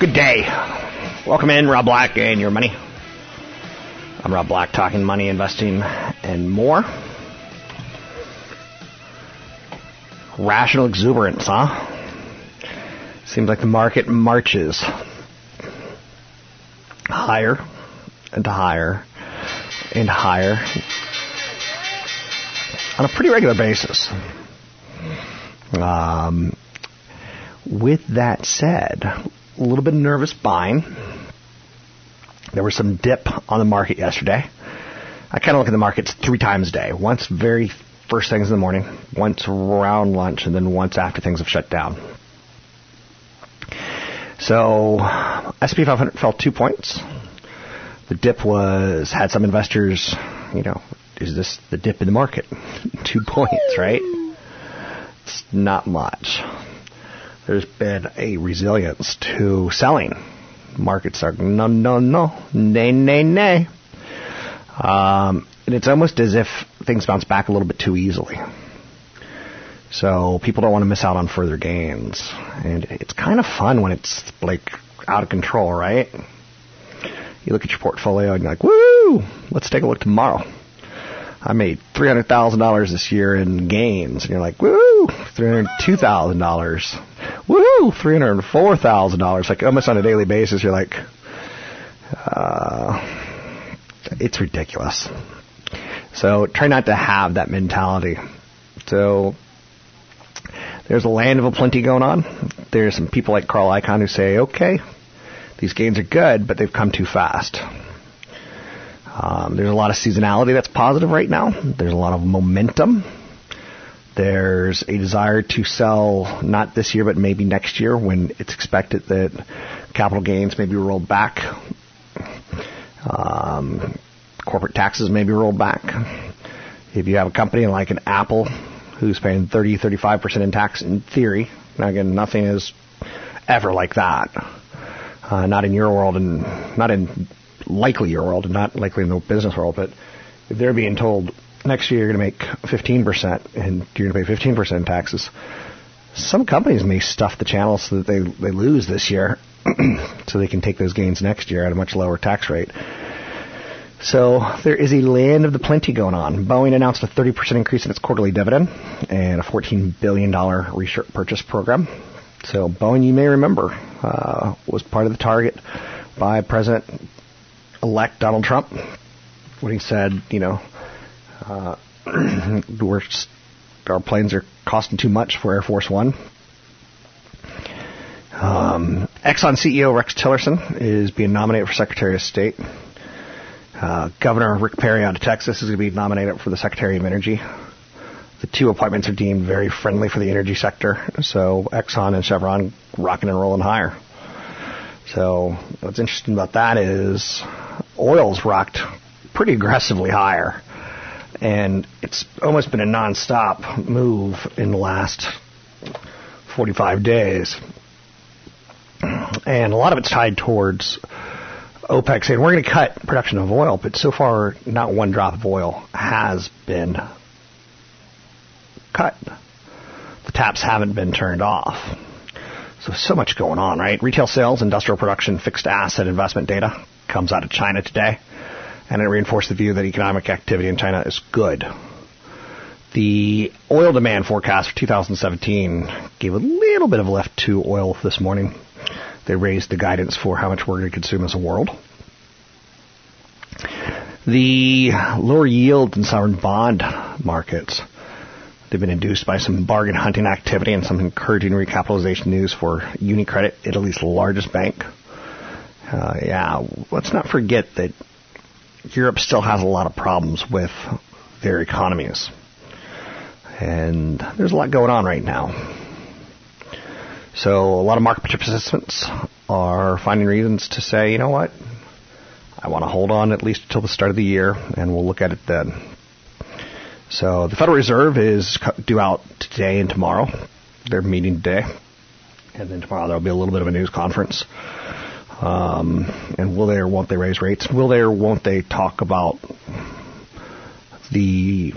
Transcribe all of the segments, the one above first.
Good day. Welcome in, Rob Black and Your Money. I'm Rob Black, talking money, investing, and more. Rational exuberance, huh? Seems like the market marches higher and higher and higher on a pretty regular basis. With that said, a little bit of nervous buying. There was some dip on the market yesterday. I kind of look at the markets three times a day. Once very first things in the morning, once around lunch, and then once after things have shut down. So S&P 500 fell 2 points. The dip was, had some investors, you know, is this the dip in the market? 2 points, right? It's not much. There's been a resilience to selling. Markets are nay. And it's almost as if things bounce back a little bit too easily. So people don't want to miss out on further gains. And it's kind of fun when it's like out of control, right? You look at your portfolio and you're like, woo, let's take a look tomorrow. I made $300,000 this year in gains. And you're like, woo, $302,000. Woo, $304,000. Like almost on a daily basis, you're like, it's ridiculous. So try not to have that mentality. So there's a land of a plenty going on. There's some people like Carl Icahn who say, okay, these gains are good, but they've come too fast. There's a lot of seasonality that's positive right now. There's a lot of momentum. There's a desire to sell, not this year, but maybe next year when it's expected that capital gains may be rolled back. Corporate taxes may be rolled back. If you have a company like an Apple who's paying 30, 35% in tax in theory, now again, nothing is ever like that. Not in your world and not in... likely your world and not likely in the business world, but if they're being told next year you're going to make 15% and you're going to pay 15% in taxes, some companies may stuff the channel so that they lose this year so they can take those gains next year at a much lower tax rate. So there is a land of the plenty going on. Boeing announced a 30% increase in its quarterly dividend and a $14 billion share purchase program. So Boeing, you may remember, was part of the target by President-elect Donald Trump when he said, you know, our planes are costing too much for Air Force One. Exxon CEO Rex Tillerson is being nominated for Secretary of State. Governor Rick Perry out of Texas is going to be nominated for the Secretary of Energy. The two appointments are deemed very friendly for the energy sector, so Exxon and Chevron rocking and rolling higher. So what's interesting about that is oil's rocked pretty aggressively higher. And it's almost been a nonstop move in the last 45 days. And a lot of it's tied towards OPEC saying we're going to cut production of oil, but so far not one drop of oil has been cut. The taps haven't been turned off. So much going on, right? Retail sales, industrial production, fixed asset investment data comes out of China today, and it reinforced the view that economic activity in China is good. The oil demand forecast for 2017 gave a little bit of a lift to oil this morning. They raised the guidance for how much we're going to consume as a world. The lower yields in sovereign bond markets, they've been induced by some bargain hunting activity and some encouraging recapitalization news for UniCredit, Italy's largest bank. Let's not forget that Europe still has a lot of problems with their economies. And there's a lot going on right now. So a lot of market participants are finding reasons to say, you know what, I want to hold on at least until the start of the year, and we'll look at it then. So the Federal Reserve is due out today and tomorrow. They're meeting today. And then tomorrow there will be a little bit of a news conference. And will they or won't they raise rates? Will they or won't they talk about the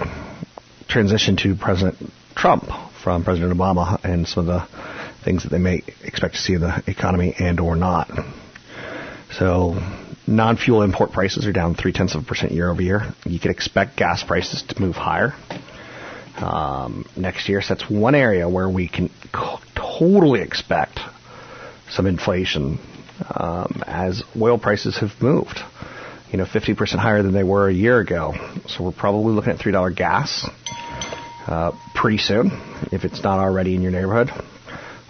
transition to President Trump from President Obama and some of the things that they may expect to see in the economy and or not? So non-fuel import prices are down 0.3% year over year. You could expect gas prices to move higher next year. So that's one area where we can totally expect some inflation as oil prices have moved, 50% higher than they were a year ago. So we're probably looking at $3 gas pretty soon, if it's not already in your neighborhood.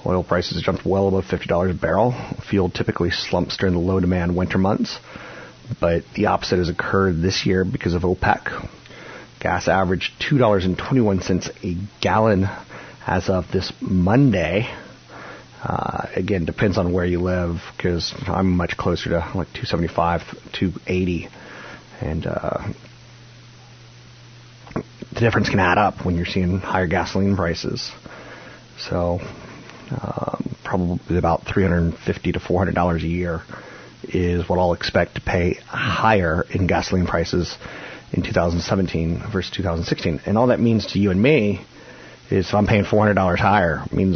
Oil prices jumped well above $50 a barrel. Fuel typically slumps during the low-demand winter months, but the opposite has occurred this year because of OPEC. Gas averaged $2.21 a gallon as of this Monday. Again, depends on where you live, because I'm much closer to like $2.75, $2.80, and the difference can add up when you're seeing higher gasoline prices. So probably about $350 to $400 a year is what I'll expect to pay higher in gasoline prices in 2017 versus 2016. And all that means to you and me is if I'm paying $400 higher, it means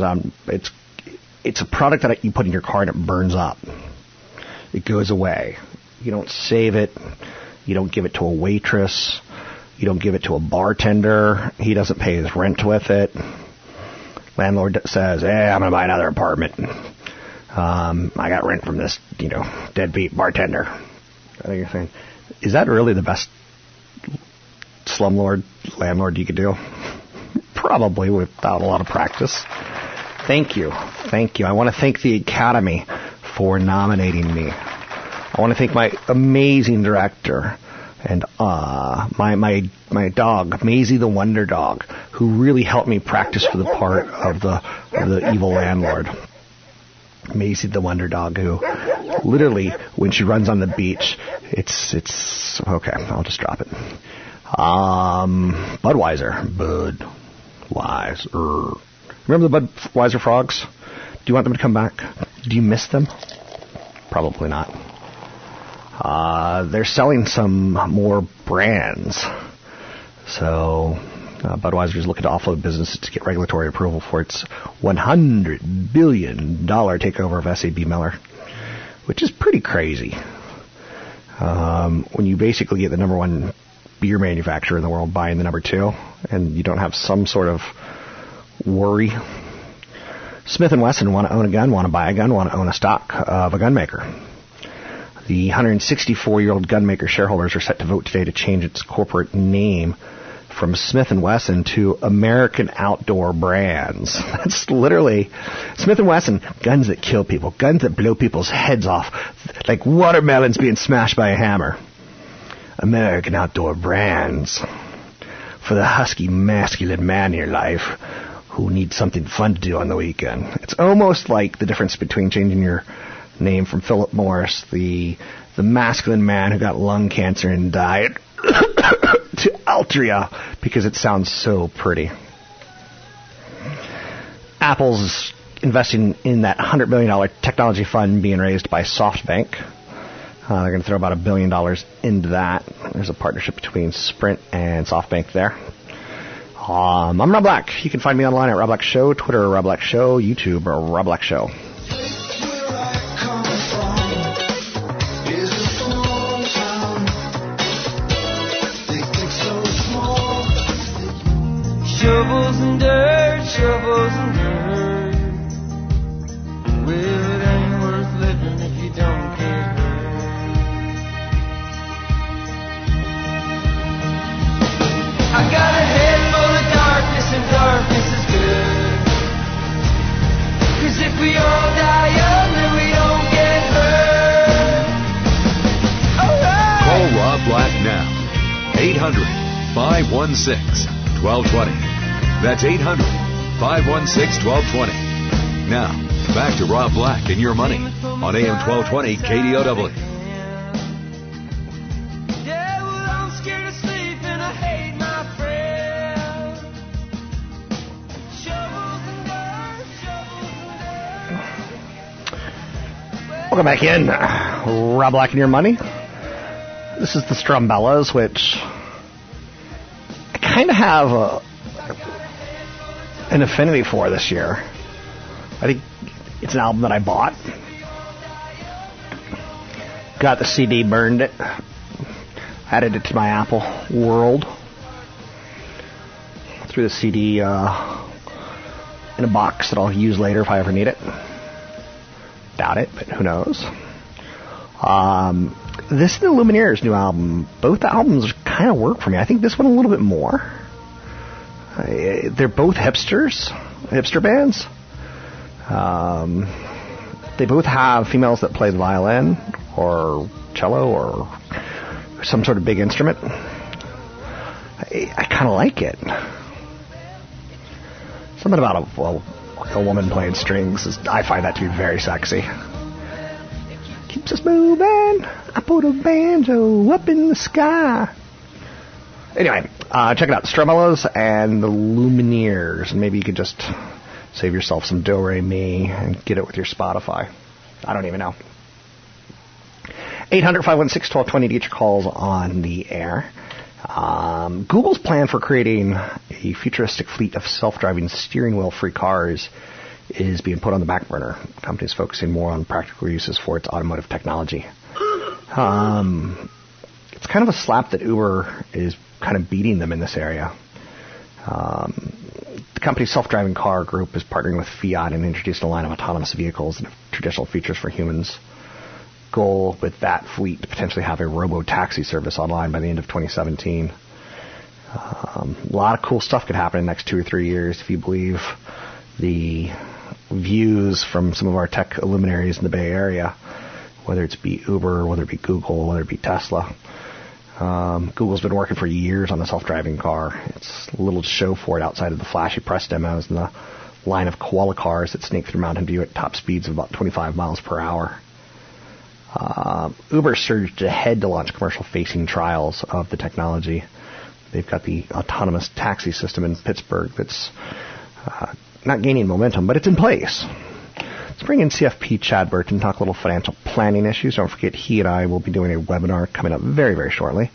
it's a product that you put in your car and it burns up. It goes away. You don't save it. You don't give it to a waitress. You don't give it to a bartender. He doesn't pay his rent with it. Landlord says, hey, I'm going to buy another apartment. I got rent from this, deadbeat bartender. I think you're saying, is that really the best slumlord landlord you could do? Probably without a lot of practice. Thank you. I want to thank the Academy for nominating me. I want to thank my amazing director and my dog, Maisie the Wonder Dog, who really helped me practice for the part of the evil landlord. Maisie the Wonder Dog, who literally, when she runs on the beach, it's okay, I'll just drop it. Budweiser. Remember the Budweiser frogs? Do you want them to come back? Do you miss them? Probably not. They're selling some more brands. So Budweiser is looking to offload businesses to get regulatory approval for its $100 billion takeover of SAB Miller, which is pretty crazy. When you basically get the number one beer manufacturer in the world buying the number two, and you don't have some sort of worry. Smith and Wesson want to own a gun, want to buy a gun, want to own a stock of a gun maker. The 164-year-old gun maker shareholders are set to vote today to change its corporate name from Smith and Wesson to American Outdoor Brands. That's literally Smith and Wesson, guns that kill people, guns that blow people's heads off, like watermelons being smashed by a hammer. American Outdoor Brands, for the husky, masculine man in your life who needs something fun to do on the weekend. It's almost like the difference between changing your name from Philip Morris, the masculine man who got lung cancer and died, to Altria because it sounds so pretty. Apple's investing in that $100 million technology fund being raised by SoftBank. They're going to throw about $1 billion into that. There's a partnership between Sprint and SoftBank there. I'm Rob Black. You can find me online at Rob Black Show, Twitter, Rob Black Show, YouTube, or Rob Black Show. Shovels and dirt, shovels and dirt. Well, it ain't worth living if you don't get hurt. I got a head full of darkness, and darkness is good. 'Cause if we all die young, then we don't get hurt. All right. Call Rob Black now. 800-516-1220. That's 800-516-1220. Now, back to Rob Black and Your Money on AM 1220 KDOW. Yeah, well, I'm scared to sleep and I hate my friends. Shovels and dirt, shovels and dirt. Welcome back in. Rob Black and Your Money. This is The Strumbellas, which I kind of have an affinity for this year. I think it's an album that I bought. Got the CD, burned it, added it to my Apple World. Threw the CD in a box that I'll use later if I ever need it. Doubt it, but who knows. This is The Lumineers' new album. Both albums kind of work for me. I think this one a little bit more. They're both hipster bands. They both have females that play the violin or cello or some sort of big instrument. I kind of like it. Something about a woman playing strings, I find that to be very sexy. Keeps us moving. I put a banjo up in the sky. Anyway, check it out. The Strumbellas and The Lumineers. And maybe you could just save yourself some Do-Re-Mi and get it with your Spotify. I don't even know. 800-516-1220 to get your calls on the air. Google's plan for creating a futuristic fleet of self-driving steering wheel-free cars is being put on the back burner. The company is focusing more on practical uses for its automotive technology. It's kind of a slap that Uber is kind of beating them in this area. The company's self-driving car group is partnering with Fiat and introduced a line of autonomous vehicles that have traditional features for humans. Goal with that fleet to potentially have a robo-taxi service online by the end of 2017. A lot of cool stuff could happen in the next 2 or 3 years if you believe the views from some of our tech luminaries in the Bay Area, whether it be Uber, whether it be Google, whether it be Tesla. Google's been working for years on the self-driving car. It's little to show for it outside of the flashy press demos and the line of koala cars that sneak through Mountain View at top speeds of about 25 miles per hour. Uber surged ahead to launch commercial-facing trials of the technology. They've got the autonomous taxi system in Pittsburgh that's not gaining momentum, but it's in place. Let's bring in CFP Chad Burton, talk a little financial planning issues. Don't forget, he and I will be doing a webinar coming up very, very shortly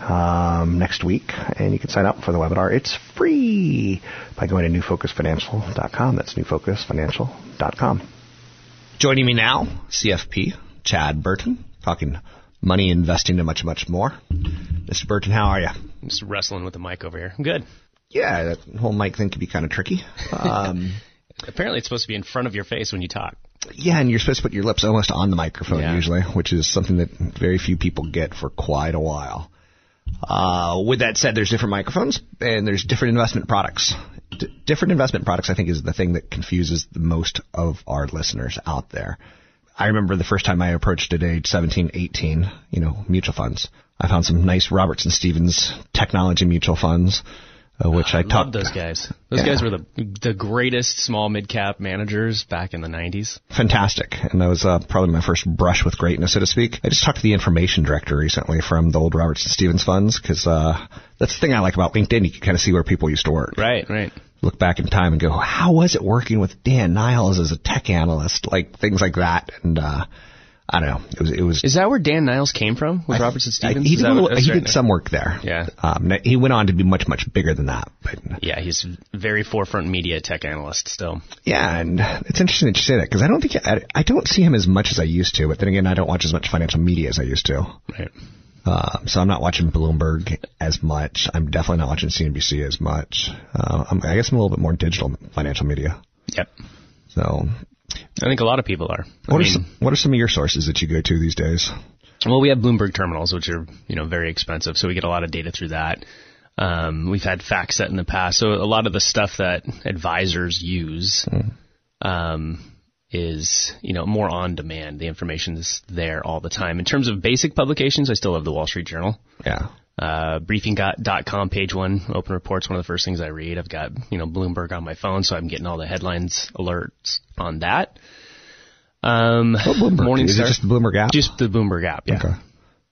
next week. And you can sign up for the webinar. It's free by going to newfocusfinancial.com. That's newfocusfinancial.com. Joining me now, CFP Chad Burton, talking money, investing, and much, much more. Mr. Burton, how are you? I'm just wrestling with the mic over here. I'm good. Yeah, that whole mic thing can be kind of tricky. Apparently, it's supposed to be in front of your face when you talk. Yeah, and you're supposed to put your lips almost on the microphone usually, which is something that very few people get for quite a while. With that said, there's different microphones and there's different investment products. Different investment products, I think, is the thing that confuses the most of our listeners out there. I remember the first time I approached at age 17, 18, mutual funds. I found some nice Robertson Stephens technology mutual funds. which I love those guys. Those guys were the greatest small mid-cap managers back in the 90s. Fantastic. And that was probably my first brush with greatness, so to speak. I just talked to the information director recently from the old Robertson Stephens funds, because that's the thing I like about LinkedIn. You can kind of see where people used to work. Right, right. Look back in time and go, how was it working with Dan Niles as a tech analyst? Like, things like that. And I don't know. It was. Is that where Dan Niles came from? Was Robertson Stephens? He did some work there. Yeah. He went on to be much, much bigger than that. But yeah, he's very forefront media tech analyst still. Yeah, and it's interesting that you say that, because I don't think I don't see him as much as I used to. But then again, I don't watch as much financial media as I used to. Right. So I'm not watching Bloomberg as much. I'm definitely not watching CNBC as much. I guess I'm a little bit more digital financial media. Yep. So. I think a lot of people are. What are some of your sources that you go to these days? Well, we have Bloomberg terminals, which are, very expensive, so we get a lot of data through that. We've had FactSet in the past, so a lot of the stuff that advisors use is, more on demand. The information is there all the time. In terms of basic publications, I still love the Wall Street Journal. Yeah. Briefing.com, page one, open reports, one of the first things I read. I've got, Bloomberg on my phone, so I'm getting all the headlines alerts on that. Morningstar. Is it just the Bloomberg app? Just the Bloomberg app, yeah. Okay.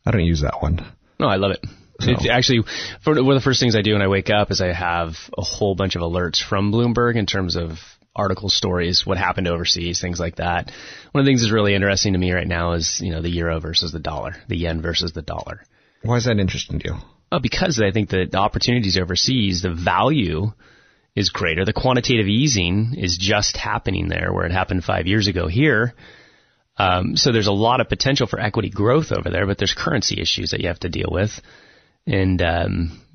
I don't use that one. No, I love it. So. It's actually, one of the first things I do when I wake up is I have a whole bunch of alerts from Bloomberg in terms of articles, stories, what happened overseas, things like that. One of the things that's really interesting to me right now is, the euro versus the dollar, the yen versus the dollar. Why is that interesting to you? Well, because I think that the opportunities overseas, the value is greater. The quantitative easing is just happening there where it happened 5 years ago here. So there's a lot of potential for equity growth over there, but there's currency issues that you have to deal with. And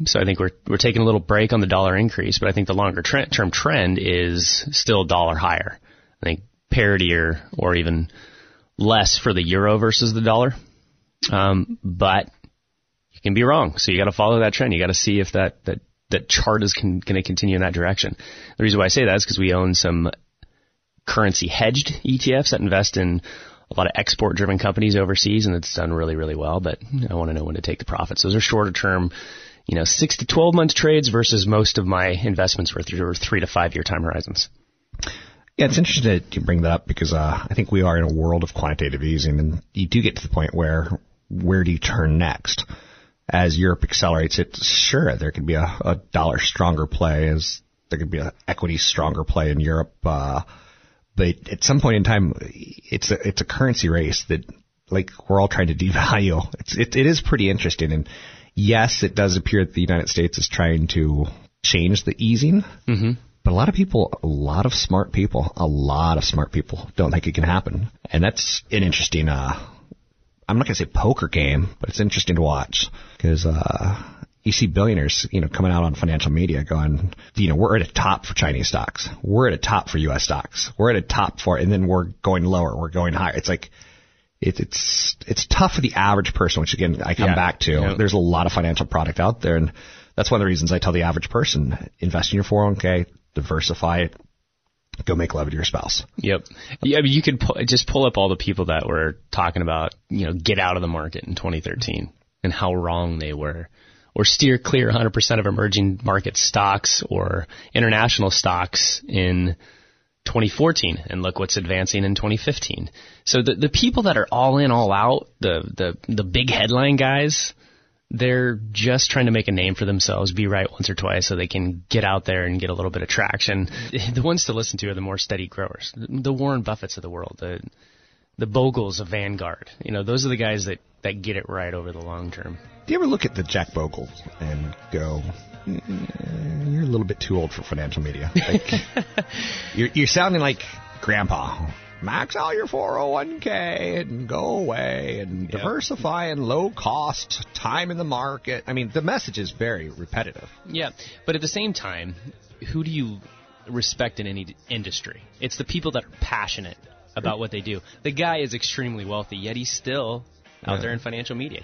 so I think we're taking a little break on the dollar increase, but I think the longer term trend is still dollar higher. I think parity or even less for the euro versus the dollar. But you can be wrong. So you got to follow that trend. You got to see if that chart is going to continue in that direction. The reason why I say that is because we own some currency hedged ETFs that invest in a lot of export driven companies overseas, and it's done really, really well. But I want to know when to take the profits. Those are shorter term, 6 to 12 month trades versus most of my investments were 3 to 5 year time horizons. Yeah, it's interesting that you bring that up, because I think we are in a world of quantitative easing, and you do get to the point where do you turn next? As Europe accelerates it, sure, there could be a dollar stronger play, as there could be an equity stronger play in Europe. But at some point in time, it's a currency race that, like, we're all trying to devalue. It is pretty interesting. And yes, it does appear that the United States is trying to change the easing. Mm-hmm. But a lot of smart people don't think it can happen. And that's an interesting, I'm not going to say poker game, but it's interesting to watch, because you see billionaires, coming out on financial media going, we're at a top for Chinese stocks. We're at a top for U.S. stocks. We're at a top for, and then we're going lower. We're going higher. It's like, it's tough for the average person, which again, I come back to. Yeah. There's a lot of financial product out there. And that's one of the reasons I tell the average person, invest in your 401k, diversify it, go make love to your spouse. Yep. Yeah, I mean, you could just pull up all the people that were talking about, get out of the market in 2013 and how wrong they were. Or steer clear 100% of emerging market stocks or international stocks in 2014, and look what's advancing in 2015. So the people that are all in, all out, the big headline guys, they're just trying to make a name for themselves, be right once or twice so they can get out there and get a little bit of traction. The ones to listen to are the more steady growers, the Warren Buffetts of the world, the Bogles of Vanguard. Those are the guys that get it right over the long term. Do you ever look at the Jack Bogle and go, you're a little bit too old for financial media? Like, you're sounding like Grandpa. Max out your 401k and go away and diversify and low cost, time in the market. I mean, the message is very repetitive. Yeah, but at the same time, who do you respect in any industry? It's the people that are passionate about what they do. The guy is extremely wealthy, yet he's still out there in financial media.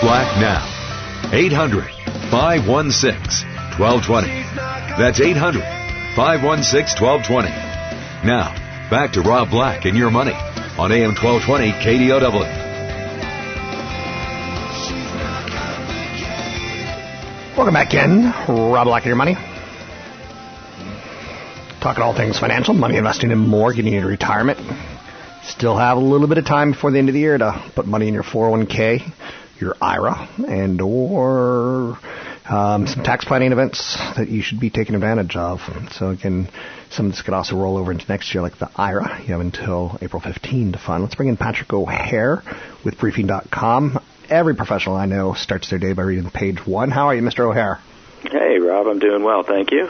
Rob Black now. 800-516-1220. That's 800-516-1220. Now, back to Rob Black and Your Money on AM 1220 KDOW. Welcome back in. Rob Black and Your Money. Talking all things financial, money investing and more, getting into retirement. Still have a little bit of time before the end of the year to put money in your 401k, your IRA, and or some tax planning events that you should be taking advantage of. So again, some of this could also roll over into next year, like the IRA. You have until April 15 to fund. Let's bring in Patrick O'Hare with Briefing.com. Every professional I know starts their day by reading page one. How are you, Mr. O'Hare? Hey, Rob. I'm doing well. Thank you.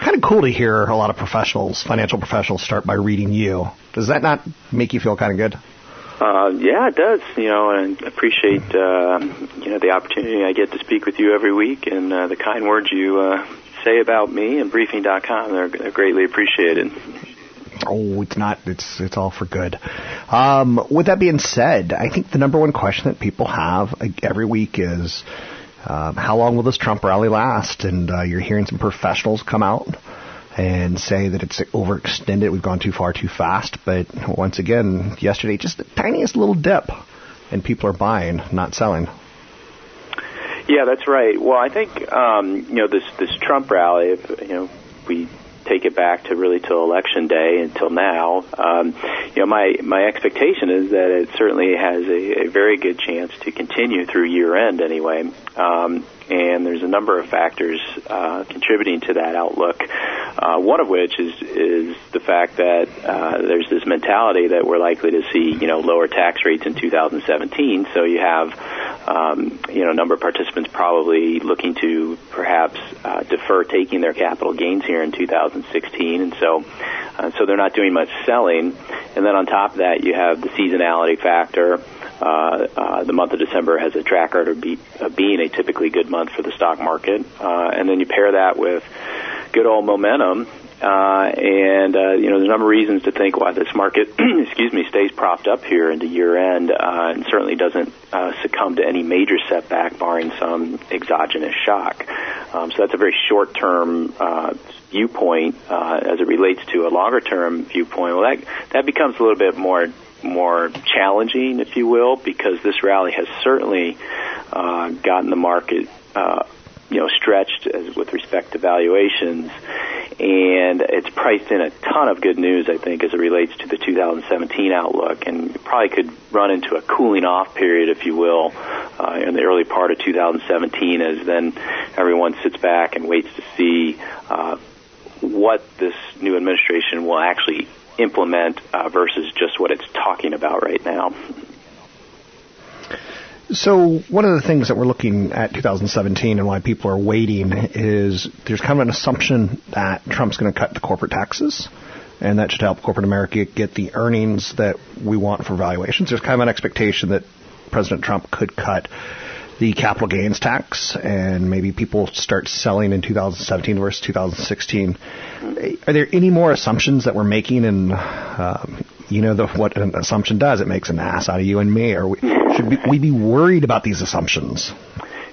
Kind of cool to hear a lot of professionals, financial professionals, start by reading you. Does that not make you feel kind of good? Yeah, it does. You know, and I appreciate the opportunity I get to speak with you every week, and the kind words you say about me and Briefing.com. They're greatly appreciated. Oh, it's not. It's all for good. With that being said, I think the number one question that people have every week is, how long will this Trump rally last? And you're hearing some professionals come out and say that it's overextended. We've gone too far, too fast. But once again, yesterday, just the tiniest little dip, and people are buying, not selling. Yeah, that's right. Well, I think this Trump rally, we take it back to really till election day until now. My expectation is that it certainly has a very good chance to continue through year end anyway. And there's a number of factors contributing to that outlook. One of which is the fact that there's this mentality that we're likely to see, lower tax rates in 2017. So you have, a number of participants probably looking to perhaps defer taking their capital gains here in 2016. And so they're not doing much selling. And then on top of that, you have the seasonality factor. The month of December has a track record of being a typically good month for the stock market. And then you pair that with good old momentum. There's a number of reasons to think why this market, stays propped up here into year end, and certainly doesn't succumb to any major setback barring some exogenous shock. So that's a very short term viewpoint as it relates to a longer term viewpoint. Well, that becomes a little bit more challenging, if you will, because this rally has certainly gotten the market, stretched as with respect to valuations, and it's priced in a ton of good news, I think, as it relates to the 2017 outlook, and it probably could run into a cooling off period, if you will, in the early part of 2017, as then everyone sits back and waits to see what this new administration will actually implement versus just what it's talking about right now. So one of the things that we're looking at 2017 and why people are waiting is there's kind of an assumption that Trump's going to cut the corporate taxes, and that should help corporate America get the earnings that we want for valuations. There's kind of an expectation that President Trump could cut the capital gains tax, and maybe people start selling in 2017 versus 2016. Are there any more assumptions that we're making? And what an assumption does, it makes an ass out of you and me. Should we be worried about these assumptions?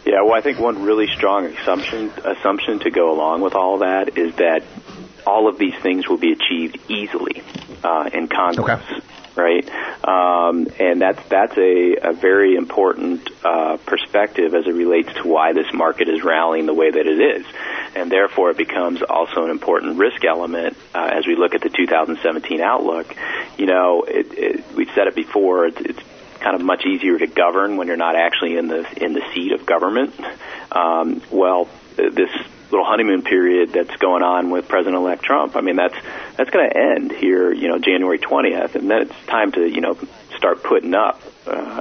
Yeah, well, I think one really strong assumption to go along with all that is that all of these things will be achieved easily in Congress. Okay. Right, and that's a very important perspective as it relates to why this market is rallying the way that it is, and therefore it becomes also an important risk element as we look at the 2017 outlook. We've said it before. It's kind of much easier to govern when you're not actually in the seat of government. This little honeymoon period that's going on with President-elect Trump, I mean, that's going to end here, January 20th, and then it's time to, start putting up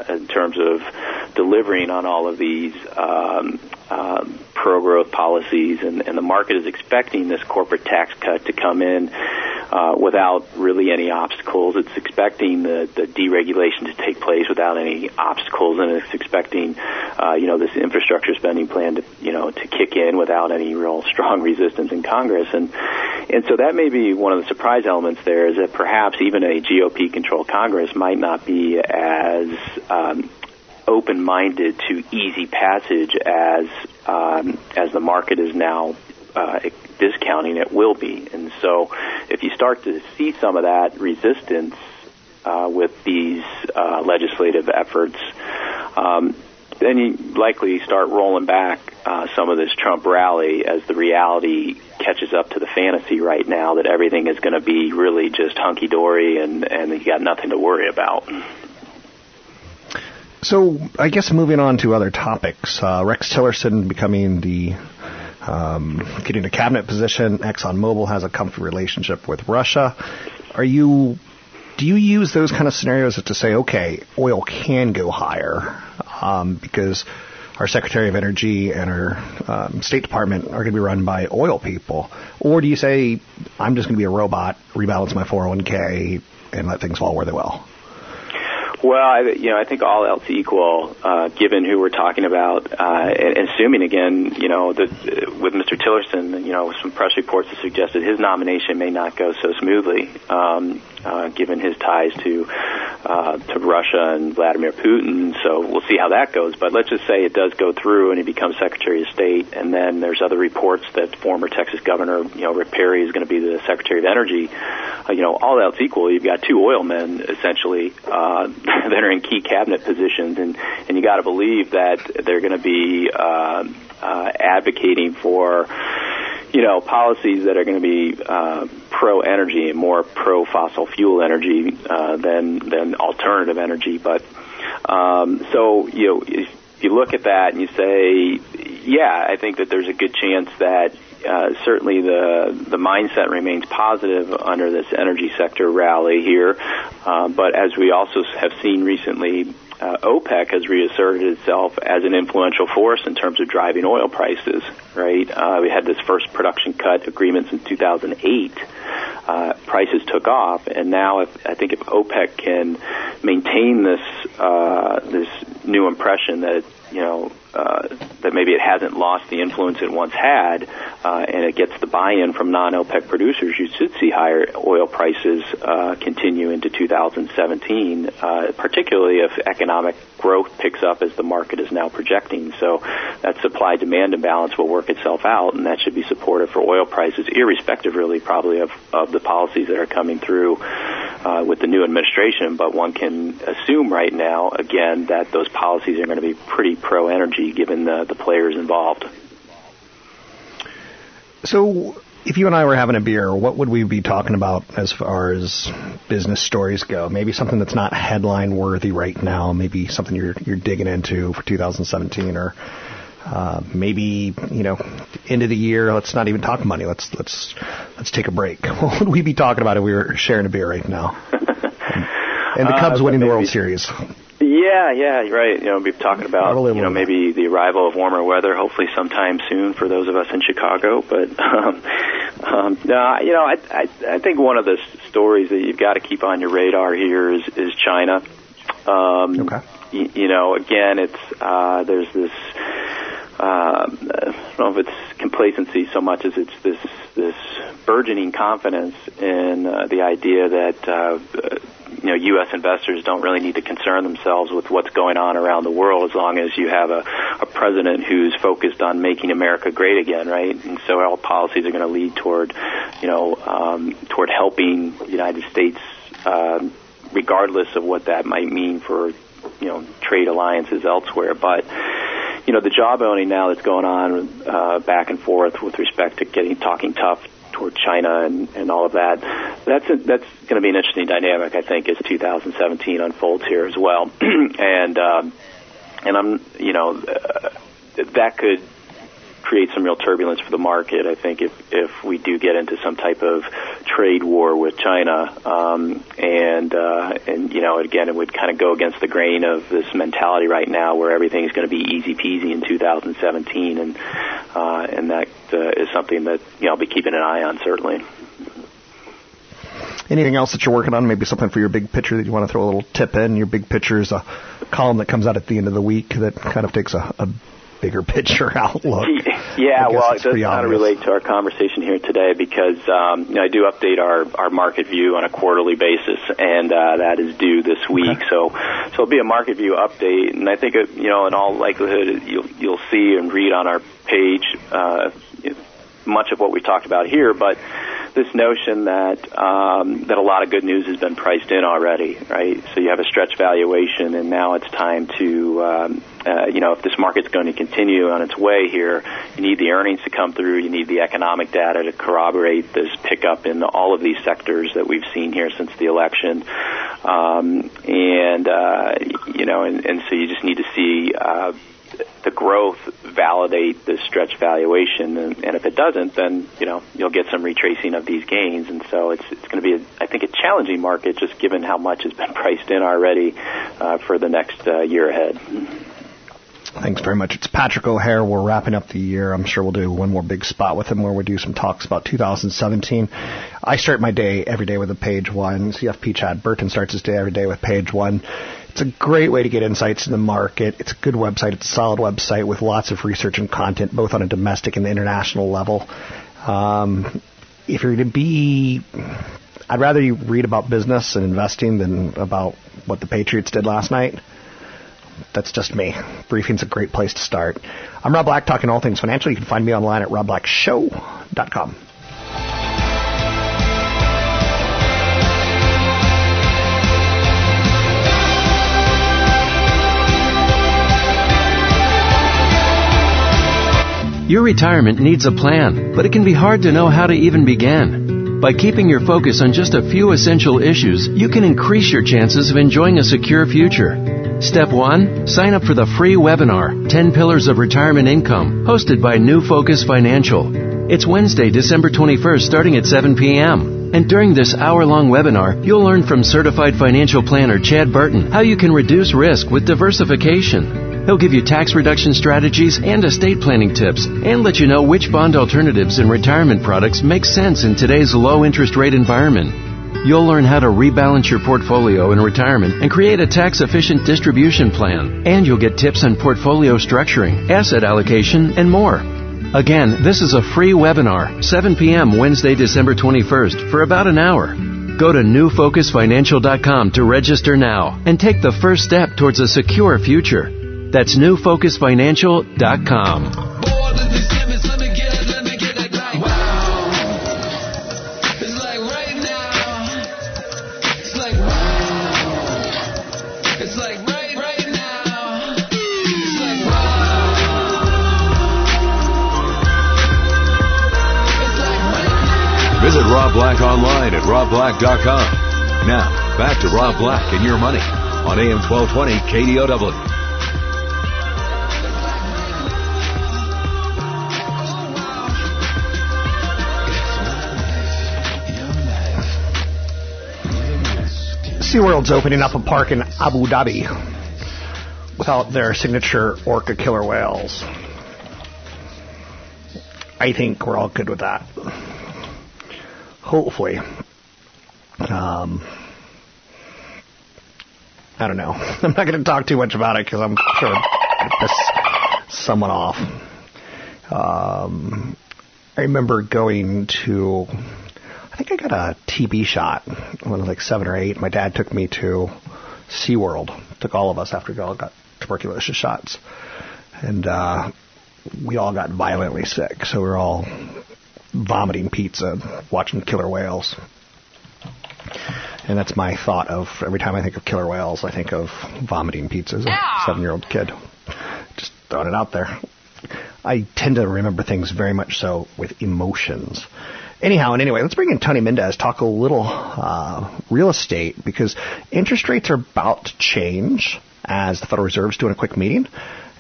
in terms of delivering on all of these pro-growth policies, and the market is expecting this corporate tax cut to come in without really any obstacles. It's expecting the deregulation to take place without any obstacles, and it's expecting this infrastructure spending plan to kick in without any real strong resistance in Congress, and so that may be one of the surprise elements there, is that perhaps even a GOP-controlled Congress might not be as open-minded to easy passage as the market is now discounting it will be. And so if you start to see some of that resistance with these legislative efforts, then you likely start rolling back some of this Trump rally as the reality catches up to the fantasy right now that everything is going to be really just hunky-dory and you got nothing to worry about. So I guess moving on to other topics, Rex Tillerson becoming the getting a cabinet position. ExxonMobil has a comfy relationship with Russia. Do you use those kind of scenarios to say, okay, oil can go higher because our Secretary of Energy and our State Department are going to be run by oil people? Or do you say, I'm just going to be a robot, rebalance my 401k, and let things fall where they will? Well, I think all else equal, given who we're talking about, and assuming again, with Mr. Tillerson, some press reports have suggested his nomination may not go so smoothly, given his ties to Russia and Vladimir Putin. So we'll see how that goes. But let's just say it does go through, and he becomes Secretary of State, and then there's other reports that former Texas Governor, Rick Perry is going to be the Secretary of Energy. All else equal, you've got two oil men essentially. That are in key cabinet positions, and you got to believe that they're going to be advocating for, policies that are going to be pro-energy and more pro-fossil fuel energy than alternative energy. But so if you look at that and you say, yeah, I think that there's a good chance that. Certainly the mindset remains positive under this energy sector rally here. But as we also have seen recently, OPEC has reasserted itself as an influential force in terms of driving oil prices, right? We had this first production cut agreements in 2008. Prices took off, and now if OPEC can maintain this new impression that that maybe it hasn't lost the influence it once had, and it gets the buy-in from non-OPEC producers, you should see higher oil prices continue into 2017, particularly if economic growth picks up as the market is now projecting. So that supply-demand imbalance will work itself out, and that should be supportive for oil prices, irrespective really probably of the policies that are coming through with the new administration. But one can assume right now, again, that those policies are going to be pretty pro-energy given the players involved. So if you and I were having a beer, what would we be talking about as far as business stories go? Maybe something that's not headline-worthy right now, maybe something you're digging into for 2017, or maybe, end of the year, let's not even talk money. Let's take a break. What would we be talking about if we were sharing a beer right now? And the Cubs winning the World Series. Yeah, you're right. We've been talking about, maybe the arrival of warmer weather, hopefully sometime soon for those of us in Chicago. But, I think one of the stories that you've got to keep on your radar here is China. Okay. Again, it's, there's this, I don't know if it's complacency so much as it's this burgeoning confidence in the idea that U.S. investors don't really need to concern themselves with what's going on around the world as long as you have a president who's focused on making America great again, right? And so all policies are going to lead toward, toward helping the United States, regardless of what that might mean for, trade alliances elsewhere. But the jawboning now that's going on back and forth with respect to talking tough toward China and all of that, that's going to be an interesting dynamic, I think, as 2017 unfolds here as well. And I'm, that could create some real turbulence for the market, I think, if we do get into some type of trade war with China. Again, it would kind of go against the grain of this mentality right now where everything's going to be easy-peasy in 2017, and that is something that I'll be keeping an eye on, certainly. Anything else that you're working on? Maybe something for your big picture that you want to throw a little tip in? Your big picture is a column that comes out at the end of the week that kind of takes a bigger picture outlook. Yeah, well, it does kind of relate to our conversation here today because I do update our market view on a quarterly basis, and that is due this week. Okay. So it'll be a market view update, and I think in all likelihood you'll see and read on our page much of what we talked about here, but this notion that that a lot of good news has been priced in already, right? So you have a stretch valuation, and now it's time to, if this market's going to continue on its way here, you need the earnings to come through, you need the economic data to corroborate this pickup in all of these sectors that we've seen here since the election, and so you just need to see the growth validate this stretch valuation, and if it doesn't, then you'll get some retracing of these gains. And so it's going to be, I think, a challenging market, just given how much has been priced in already for the next year ahead. Thanks very much. It's Patrick O'Hare. We're wrapping up the year. I'm sure we'll do one more big spot with him where we do some talks about 2017. I start my day every day with a page one. CFP Chad Burton starts his day every day with page one. It's a great way to get insights in the market. It's a good website. It's a solid website with lots of research and content, both on a domestic and international level. If you're going to be... I'd rather you read about business and investing than about what the Patriots did last night. That's just me. Briefing's a great place to start. I'm Rob Black, talking all things financial. You can find me online at robblackshow.com. Your retirement needs a plan, but it can be hard to know how to even begin. By keeping your focus on just a few essential issues, you can increase your chances of enjoying a secure future. Step 1. Sign up for the free webinar, 10 Pillars of Retirement Income, hosted by New Focus Financial. It's Wednesday, December 21st, starting at 7 p.m. And during this hour-long webinar, you'll learn from certified financial planner Chad Burton how you can reduce risk with diversification. He'll give you tax reduction strategies and estate planning tips and let you know which bond alternatives and retirement products make sense in today's low interest rate environment. You'll learn how to rebalance your portfolio in retirement and create a tax-efficient distribution plan. And you'll get tips on portfolio structuring, asset allocation, and more. Again, this is a free webinar, 7 p.m. Wednesday, December 21st, for about an hour. Go to newfocusfinancial.com to register now and take the first step towards a secure future. That's newfocusfinancial.com. Visit Rob Black online at robblack.com. Now, back to Rob Black and your money on AM 1220 KDOW. SeaWorld's opening up a park in Abu Dhabi without their signature orca killer whales. I think we're all good with that. Hopefully. I don't know. I'm not going to talk too much about it because I'm sure I'll piss someone off. I remember going to... I think I got a TB shot when I was like 7 or 8. My dad took me to SeaWorld. Took all of us after we all got tuberculosis shots. And we all got violently sick. So we were all vomiting pizza, watching killer whales. And that's my thought of every time I think of killer whales, I think of vomiting pizza as a 7-year-old kid. Just throwing it out there. I tend to remember things very much so with emotions. Anyway, let's bring in Tony Mendez, talk a little real estate, because interest rates are about to change as the Federal Reserve's doing a quick meeting.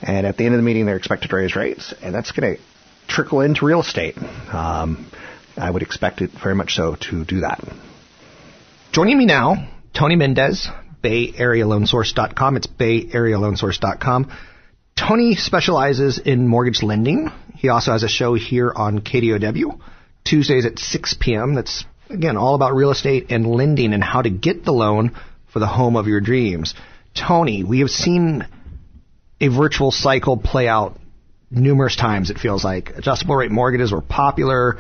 And at the end of the meeting, they're expected to raise rates, and that's going to trickle into real estate. I would expect it very much so to do that. Joining me now, Tony Mendez, Bay Area Loan Source.com. It's Bay Area Loan Source.com. Tony specializes in mortgage lending. He also has a show here on KDOW. Tuesdays at 6 p.m. That's, again, all about real estate and lending and how to get the loan for the home of your dreams. Tony, we have seen a virtual cycle play out numerous times, it feels like. Adjustable rate mortgages were popular.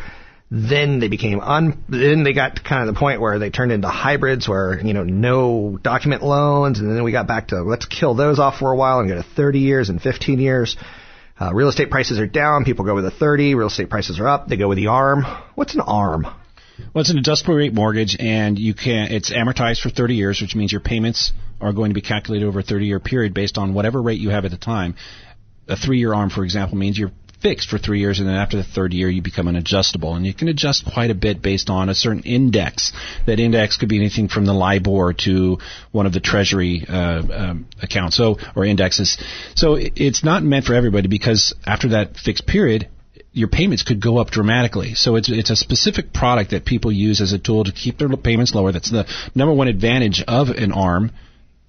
Then they became then they got to kind of the point where they turned into hybrids where, you know, no document loans. And then we got back to let's kill those off for a while and go to 30 years and 15 years. Real estate prices are down. People go with a 30. Real estate prices are up. They go with the ARM. What's an ARM? Well, it's an adjustable rate mortgage, and it's amortized for 30 years, which means your payments are going to be calculated over a 30-year period based on whatever rate you have at the time. A 3-year ARM, for example, means you're fixed for 3 years, and then after the third year you become an adjustable, and you can adjust quite a bit based on a certain index. That index could be anything from the LIBOR to one of the Treasury accounts or indexes. So it's not meant for everybody, because after that fixed period your payments could go up dramatically. So it's a specific product that people use as a tool to keep their payments lower. That's the number one advantage of an ARM,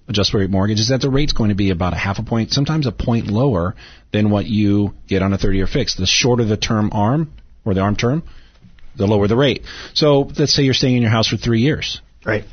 adjustable rate mortgage, is that the rate's going to be about a half a point, sometimes a point lower than what you get on a 30-year fix. The shorter the term ARM, or the ARM term, the lower the rate. So let's say you're staying in your house for 3 years. Right.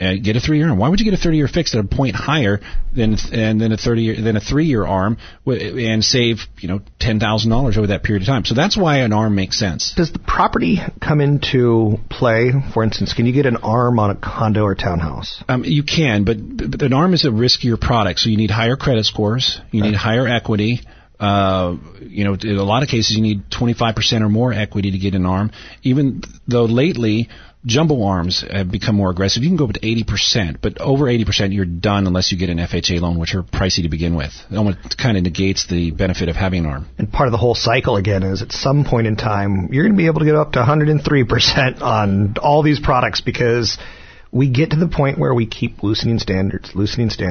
And get a 3-year ARM. Why would you get a 30-year fix at a point higher than a 3-year ARM and save, you know, $10,000 over that period of time? So that's why an ARM makes sense. Does the property come into play? For instance, can you get an ARM on a condo or townhouse? You can, but an ARM is a riskier product, so you need higher credit scores, you need higher equity. You know, in a lot of cases, you need 25% or more equity to get an ARM, even though lately jumbo ARMs have become more aggressive. You can go up to 80%, but over 80% you're done unless you get an FHA loan, which are pricey to begin with. It almost kind of negates the benefit of having an ARM. And part of the whole cycle, again, is at some point in time, you're going to be able to get up to 103% on all these products, because we get to the point where we keep loosening standards. Disaster.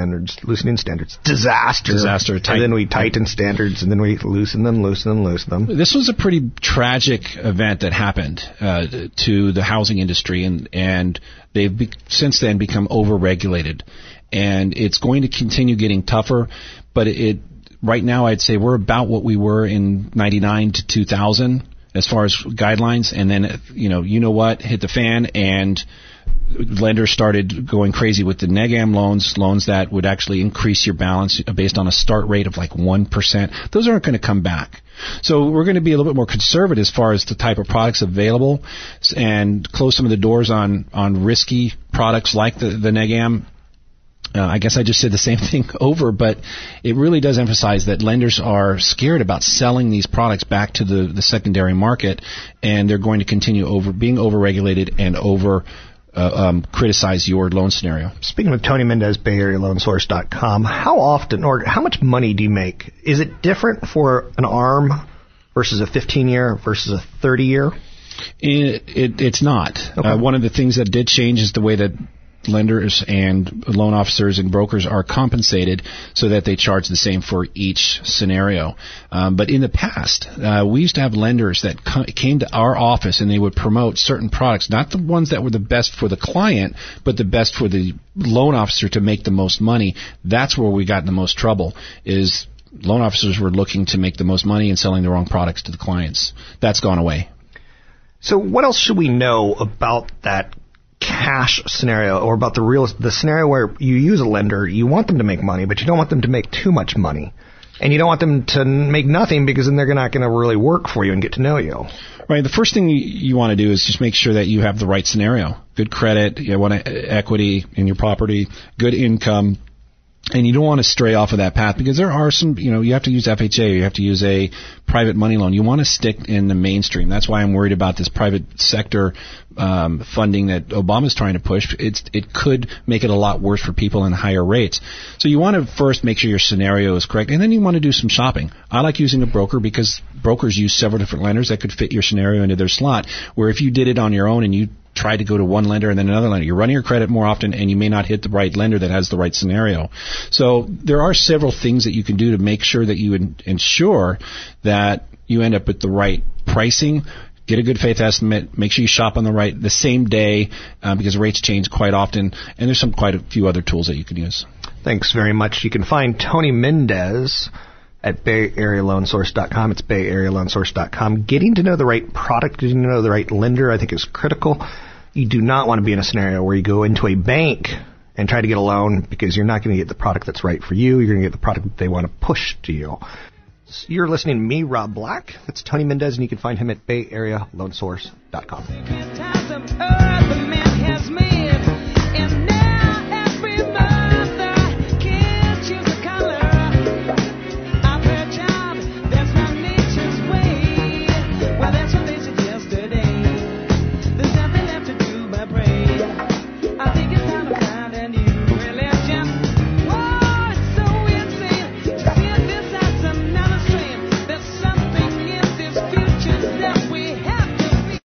And then we tighten standards, and then we loosen them. This was a pretty tragic event that happened to the housing industry, and they've since then become over-regulated. And it's going to continue getting tougher, but right now I'd say we're about what we were in 99 to 2000 as far as guidelines. And then, you know what, hit the fan, and lenders started going crazy with the NEGAM loans that would actually increase your balance based on a start rate of like 1%. Those aren't going to come back. So we're going to be a little bit more conservative as far as the type of products available, and close some of the doors on risky products like the NEGAM. I guess I just said the same thing over, but it really does emphasize that lenders are scared about selling these products back to the secondary market, and they're going to continue being over-regulated and criticize your loan scenario. Speaking with Tony Mendez, Bay Area Loan Source.com, how often or how much money do you make? Is it different for an ARM versus a 15-year versus a 30-year? It's not. Okay. One of the things that did change is the way that lenders and loan officers and brokers are compensated, so that they charge the same for each scenario. But in the past, we used to have lenders that came to our office, and they would promote certain products, not the ones that were the best for the client, but the best for the loan officer to make the most money. That's where we got in the most trouble, is loan officers were looking to make the most money and selling the wrong products to the clients. That's gone away. So what else should we know about that cash scenario, or about the scenario where you use a lender? You want them to make money, but you don't want them to make too much money, and you don't want them to make nothing, because then they're not going to really work for you and get to know you. Right. The first thing you want to do is just make sure that you have the right scenario: good credit, you want equity in your property, good income. And you don't want to stray off of that path, because there are some, you have to use FHA, or you have to use a private money loan. You want to stick in the mainstream. That's why I'm worried about this private sector funding that Obama's trying to push. It could make it a lot worse for people in higher rates. So you want to first make sure your scenario is correct, and then you want to do some shopping. I like using a broker, because brokers use several different lenders that could fit your scenario into their slot, where if you did it on your own and you try to go to one lender and then another lender, you're running your credit more often, and you may not hit the right lender that has the right scenario. So there are several things that you can do to make sure that you ensure that you end up with the right pricing. Get a good faith estimate. Make sure you shop on the same day, because rates change quite often. And there's quite a few other tools that you can use. Thanks very much. You can find Tony Mendez at BayAreaLoanSource.com. It's BayAreaLoanSource.com. Getting to know the right product, getting to know the right lender, I think is critical. You do not want to be in a scenario where you go into a bank and try to get a loan, because you're not going to get the product that's right for you. You're going to get the product that they want to push to you. You're listening to me, Rob Black. That's Tony Mendez, and you can find him at bayarealoansource.com.